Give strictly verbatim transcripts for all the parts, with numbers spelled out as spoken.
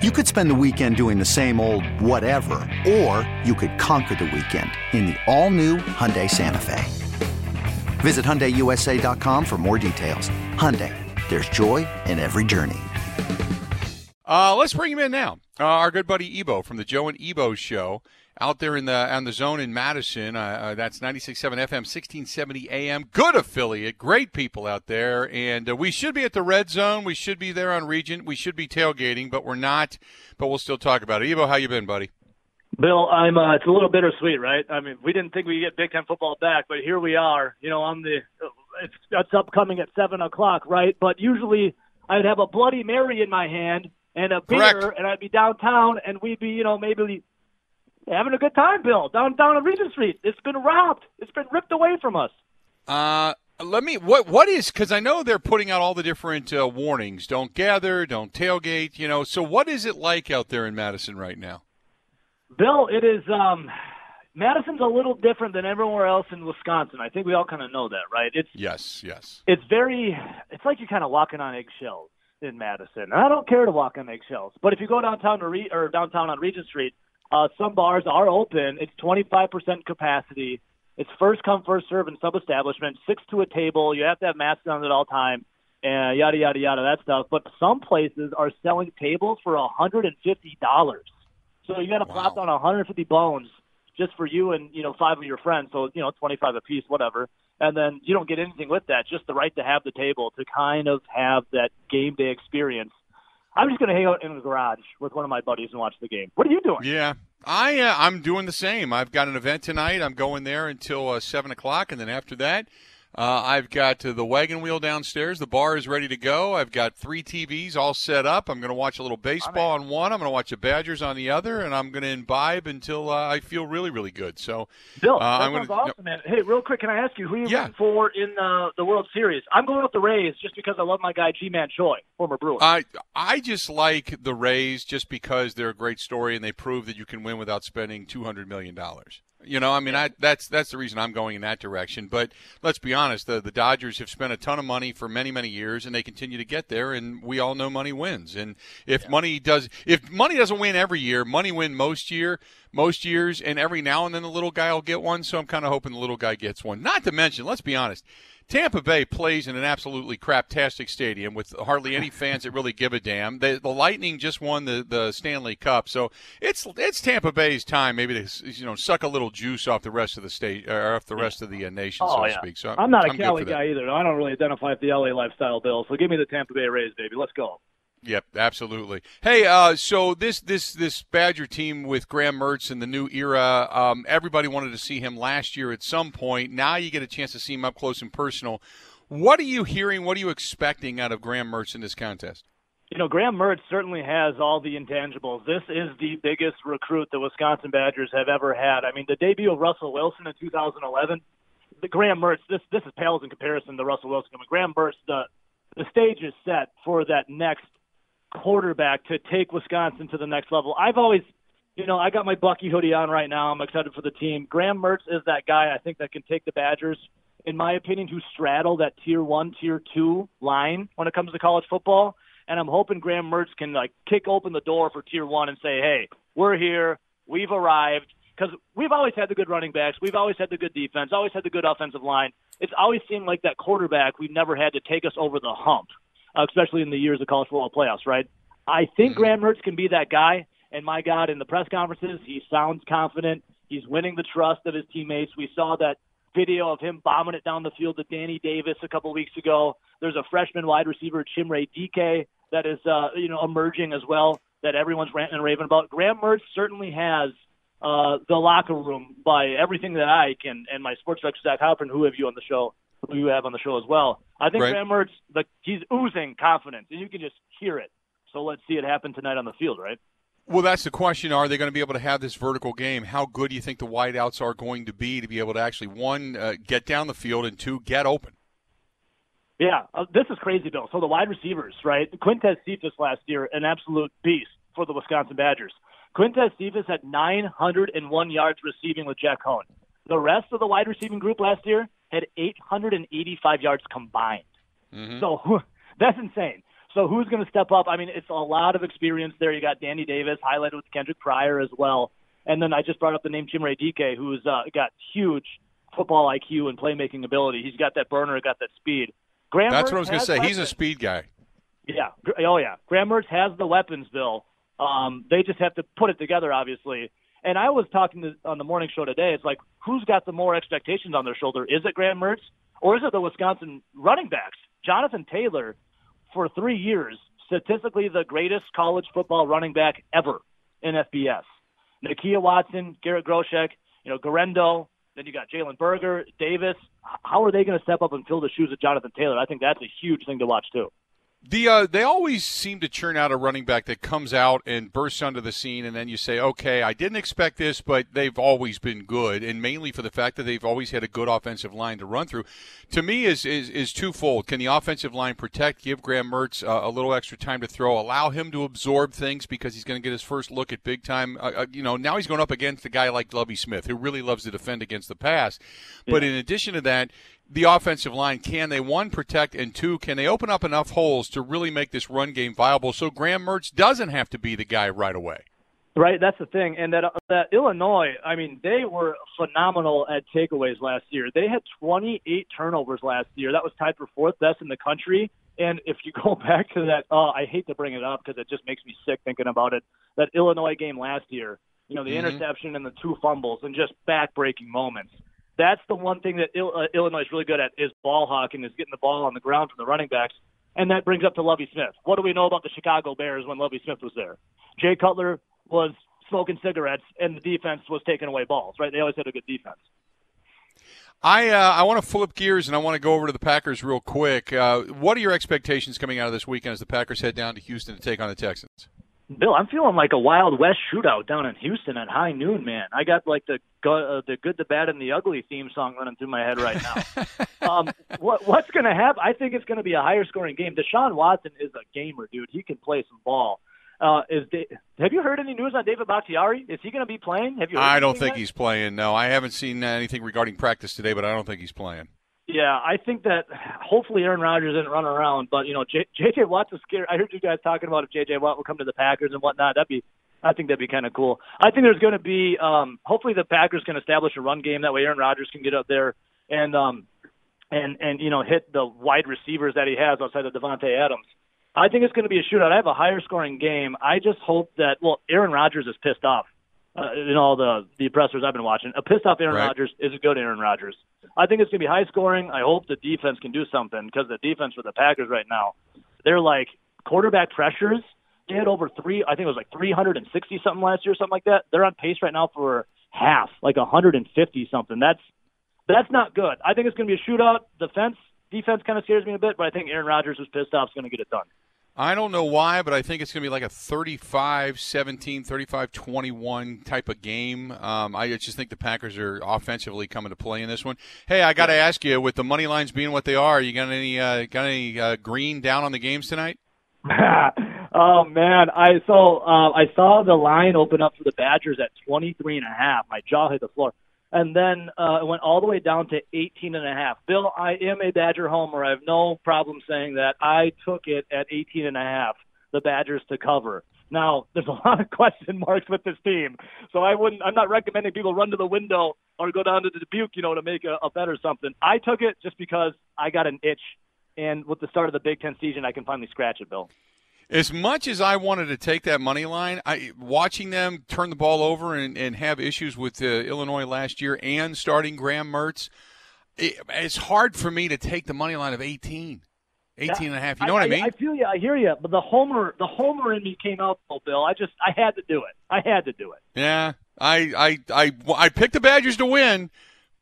You could spend the weekend doing the same old whatever, or you could conquer the weekend in the all-new Hyundai Santa Fe. Visit Hyundai U S A dot com for more details. Hyundai, there's joy in every journey. Uh, let's bring him in now. Uh, our good buddy Ebo from the Joe and Ebo Show out there in the on the zone in Madison. Uh, uh, that's ninety-six point seven F M, sixteen seventy A M. Good affiliate. Great people out there. And uh, we should be at the Red Zone. We should be there on Regent. We should be tailgating, but we're not. But we'll still talk about it. Ebo, how you been, buddy? Bill, I'm. Uh, it's a little bittersweet, right? I mean, we didn't think we'd get Big Ten football back, but here we are. You know, on the it's, it's upcoming at seven o'clock, right? But usually I'd have a Bloody Mary in my hand and a beer, Correct. and I'd be downtown, and we'd be, you know, maybe having a good time, Bill, down down on Regent Street. It's been robbed. It's been ripped away from us. Uh, let me. What what is? Because I know they're putting out all the different uh, warnings: don't gather, don't tailgate. You know, so what is it like out there in Madison right now? Bill, it is um, – Madison's a little different than everywhere else in Wisconsin. I think we all kind of know that, right? It's Yes, yes. It's very – it's like you're kind of walking on eggshells in Madison. And I don't care to walk on eggshells. But if you go downtown to Re- or downtown on Regent Street, uh, some bars are open. It's twenty-five percent capacity. It's first come, first serve in some establishments, six to a table. You have to have masks on at all times, and yada, yada, yada, that stuff. But some places are selling tables for one hundred fifty dollars. So you got to wow. plop down one hundred fifty bones just for you and, you know, five of your friends. So, you know, twenty-five apiece, whatever. And then you don't get anything with that, just the right to have the table to kind of have that game day experience. I'm just going to hang out in the garage with one of my buddies and watch the game. What are you doing? Yeah, I, uh, I'm doing the same. I've got an event tonight. I'm going there until uh, seven o'clock, and then after that, Uh, I've got uh, the wagon wheel downstairs. The bar is ready to go. I've got three T Vs all set up. I'm going to watch a little baseball on one. I'm going to watch the Badgers on the other, and I'm going to imbibe until uh, I feel really, really good. So, Bill, uh, that I'm sounds gonna, awesome, no. man. Hey, real quick, can I ask you who you're yeah. rooting for in uh, the World Series? I'm going with the Rays just because I love my guy G-Man Choi, former Brewer. I I just like the Rays just because they're a great story and they prove that you can win without spending two hundred million dollars. You know, I mean, I, that's that's the reason I'm going in that direction. But let's be honest, the, the Dodgers have spent a ton of money for many, many years, and they continue to get there. And we all know money wins. And if yeah. money does, if money doesn't win every year, money win most year, most years, and every now and then the little guy will get one. So I'm kind of hoping the little guy gets one. Not to mention, let's be honest, Tampa Bay plays in an absolutely craptastic stadium with hardly any fans that really give a damn. The, the Lightning just won the, the Stanley Cup, so it's it's Tampa Bay's time maybe to you know suck a little juice off the rest of the state or off the rest of the uh, nation, oh, so yeah. to speak. So I'm, I'm not a I'm Cali guy either. I don't really identify with the L A lifestyle, Bill. So give me the Tampa Bay Rays, baby. Let's go. Yep, absolutely. Hey, uh, so this this this Badger team with Graham Mertz in the new era, um, everybody wanted to see him last year at some point. Now you get a chance to see him up close and personal. What are you hearing? What are you expecting out of Graham Mertz in this contest? You know, Graham Mertz certainly has all the intangibles. This is the biggest recruit the Wisconsin Badgers have ever had. I mean, the debut of Russell Wilson in two thousand eleven, the Graham Mertz, this, this is pales in comparison to Russell Wilson. I mean, Graham Mertz, the, the stage is set for that next quarterback to take Wisconsin to the next level. I've always, you know, I got my Bucky hoodie on right now. I'm excited for the team. Graham Mertz is that guy, I think, that can take the Badgers, in my opinion, who straddle that tier one, tier two line when it comes to college football. And I'm hoping Graham Mertz can, like, kick open the door for tier one and say, hey, we're here, we've arrived. Because we've always had the good running backs. We've always had the good defense, always had the good offensive line. It's always seemed like that quarterback we've never had to take us over the hump. Uh, especially in the years of college football playoffs, right? I think mm-hmm. Graham Mertz can be that guy, and my God, in the press conferences, he sounds confident. He's winning the trust of his teammates. We saw that video of him bombing it down the field to Danny Davis a couple weeks ago. There's a freshman wide receiver, Chimere Dike, that is uh, you know, emerging as well, that everyone's ranting and raving about. Graham Mertz certainly has uh, the locker room by everything that I can, and my sports director, Zach Halpern, who have you on the show, who you have on the show as well. I think right. Graham Mertz, like, he's oozing confidence, and you can just hear it. So let's see it happen tonight on the field, right? Well, that's the question. Are they going to be able to have this vertical game? How good do you think the wideouts are going to be to be able to actually, one, uh, get down the field, and two, get open? Yeah, uh, this is crazy, Bill. So the wide receivers, right? Quintez Cephas last year, an absolute beast for the Wisconsin Badgers. Quintez Cephas had nine hundred one yards receiving with Jack Cohen. The rest of the wide receiving group last year had eight hundred eighty-five yards combined. Mm-hmm. So that's insane. So who's going to step up? I mean, it's a lot of experience there. You got Danny Davis highlighted with Kendrick Pryor as well. And then I just brought up the name Chimere Dike, who's uh, got huge football I Q and playmaking ability. He's got that burner, got that speed. Graham That's Mertz what I was going to say. Weapons. He's a speed guy. Yeah. Oh, yeah. Graham Mertz has the weapons, Bill. Um, they just have to put it together, obviously. And I was talking to, on the morning show today, it's like, who's got the more expectations on their shoulder? Is it Graham Mertz or is it the Wisconsin running backs? Jonathan Taylor, for three years, statistically the greatest college football running back ever in F B S. Nakia Watson, Garrett Groshek, you know, Gurendo, then you got Jalen Berger, Davis. How are they going to step up and fill the shoes of Jonathan Taylor? I think that's a huge thing to watch, too. The uh, they always seem to churn out a running back that comes out and bursts onto the scene, and then you say, okay, I didn't expect this, but they've always been good, and mainly for the fact that they've always had a good offensive line to run through. To me, is is, is twofold. Can the offensive line protect, give Graham Mertz uh, a little extra time to throw, allow him to absorb things because he's going to get his first look at big time. Uh, you know, now he's going up against a guy like Lovie Smith, who really loves to defend against the pass. Yeah. But in addition to that, the offensive line, can they, one, protect, and two, can they open up enough holes to really make this run game viable so Graham Mertz doesn't have to be the guy right away? Right, that's the thing. And that, that Illinois, I mean, they were phenomenal at takeaways last year. They had twenty-eight turnovers last year. That was tied for fourth best in the country. And if you go back to that, oh, I hate to bring it up because it just makes me sick thinking about it, that Illinois game last year, you know, the mm-hmm. interception and the two fumbles and just back-breaking moments. That's the one thing that Illinois is really good at is ball hawking, is getting the ball on the ground from the running backs. And that brings up to Lovie Smith. What do we know about the Chicago Bears when Lovie Smith was there? Jay Cutler was smoking cigarettes, and the defense was taking away balls, right? They always had a good defense. I uh, I want to flip gears, and I want to go over to the Packers real quick. Uh, what are your expectations coming out of this weekend as the Packers head down to Houston to take on the Texans? Bill, I'm feeling like a Wild West shootout down in Houston at high noon, man. I got like the uh, the good, the bad, and the ugly theme song running through my head right now. um, what, what's going to happen? I think it's going to be a higher scoring game. Deshaun Watson is a gamer, dude. He can play some ball. Uh, is they, have you heard any news on David Bakhtiari? Is he going to be playing? Have you? Heard I don't think yet? He's playing. No, I haven't seen anything regarding practice today, but I don't think he's playing. Yeah, I think that hopefully Aaron Rodgers isn't running around, but, you know, J J Watt's is scared. I heard you guys talking about if J J Watt will come to the Packers and whatnot. That'd be, I think that'd be kind of cool. I think there's going to be um, – hopefully the Packers can establish a run game. That way Aaron Rodgers can get up there and, um, and, and you know, hit the wide receivers that he has outside of Devontae Adams. I think it's going to be a shootout. I have a higher-scoring game. I just hope that – well, Aaron Rodgers is pissed off. Uh, in all the, the pressers I've been watching. A pissed-off Aaron right. Rodgers is a good Aaron Rodgers. I think it's going to be high-scoring. I hope the defense can do something because the defense for the Packers right now, they're like quarterback pressures. They had over three, I think it was like three hundred sixty something last year, something like that. They're on pace right now for half, like one hundred fifty something. That's that's not good. I think it's going to be a shootout. Defense, defense kind of scares me a bit, but I think Aaron Rodgers was pissed off is going to get it done. I don't know why, but I think it's going to be like a thirty-five seventeen, thirty-five twenty-one type of game. Um, I just think the Packers are offensively coming to play in this one. Hey, I got to ask you, with the money lines being what they are, you got any uh, got any uh, green down on the games tonight? Oh man, I so uh, I saw the line open up for the Badgers at twenty-three and a half. My jaw hit the floor, and then uh, it went all the way down to eighteen and a half. Bill, I am a Badger homer. I have no problem saying that. I took it at eighteen and a half, the Badgers to cover. Now, there's a lot of question marks with this team, so I wouldn't. I'm not recommending people run to the window or go down to the Dubuque, you know, to make a, a bet or something. I took it just because I got an itch, and with the start of the Big Ten season, I can finally scratch it, Bill. As much as I wanted to take that money line, I, watching them turn the ball over and, and have issues with uh, Illinois last year and starting Graham Mertz, it, it's hard for me to take the money line of eighteen, eighteen and a half. You know I, what I mean? I, I feel you. I hear you. But the homer, the homer in me came out, Bill. I just, I had to do it. I had to do it. Yeah, I, I, I, I picked the Badgers to win.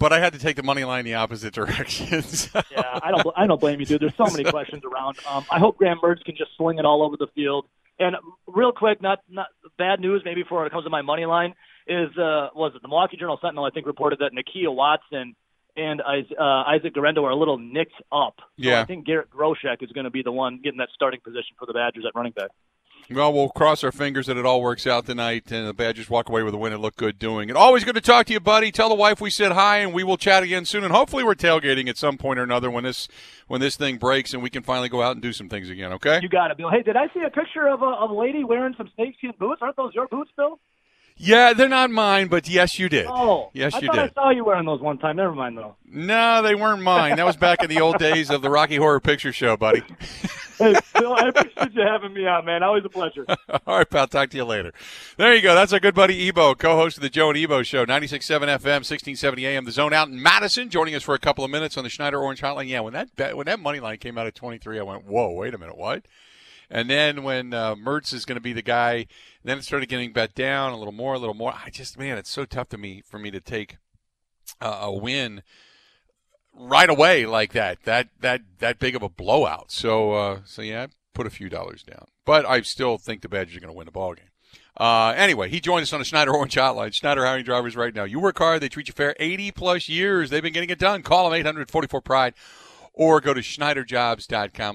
But I had to take the money line the opposite direction. So. Yeah, I don't, I don't blame you, dude. There's so many so. questions around. Um, I hope Graham Mertz can just sling it all over the field. And real quick, not not bad news maybe before it comes to my money line is uh, was it the Milwaukee Journal Sentinel? I think reported that Nakia Watson and uh, Isaac Gurendo are a little nicked up. So yeah, I think Garrett Groshek is going to be the one getting that starting position for the Badgers at running back. Well, we'll cross our fingers that it all works out tonight, and the Badgers walk away with a win and look good doing it. Always good to talk to you, buddy. Tell the wife we said hi, and we will chat again soon. And hopefully we're tailgating at some point or another when this when this thing breaks and we can finally go out and do some things again, okay? You got it, Bill. Hey, did I see a picture of a, of a lady wearing some snakeskin boots? Aren't those your boots, Bill? Yeah, they're not mine, but yes, you did. Oh, yes, you did. I thought I saw you wearing those one time. Never mind, though. No, they weren't mine. That was back in the old days of the Rocky Horror Picture Show, buddy. Hey, Bill, I appreciate you having me on, man. Always a pleasure. All right, pal. Talk to you later. There you go. That's our good buddy Ebo, co-host of the Joe and Ebo Show, ninety-six point seven F M, sixteen seventy A M, The Zone out in Madison, joining us for a couple of minutes on the Schneider Orange Hotline. Yeah, when that bet, when that money line came out at twenty-three, I went, whoa, wait a minute, what? And then when uh, Mertz is going to be the guy, then it started getting bet down a little more, a little more. I just, man, it's so tough to me for me to take uh, a win right away like that, that that that big of a blowout. So, uh, so yeah, I put a few dollars down. But I still think the Badgers are going to win the ballgame. Uh, anyway, he joined us on the Schneider Orange Hotline. Schneider hiring drivers right now. You work hard. They treat you fair. eighty-plus years. They've been getting it done. Call them eight hundred forty-four pride or go to schneider jobs dot com.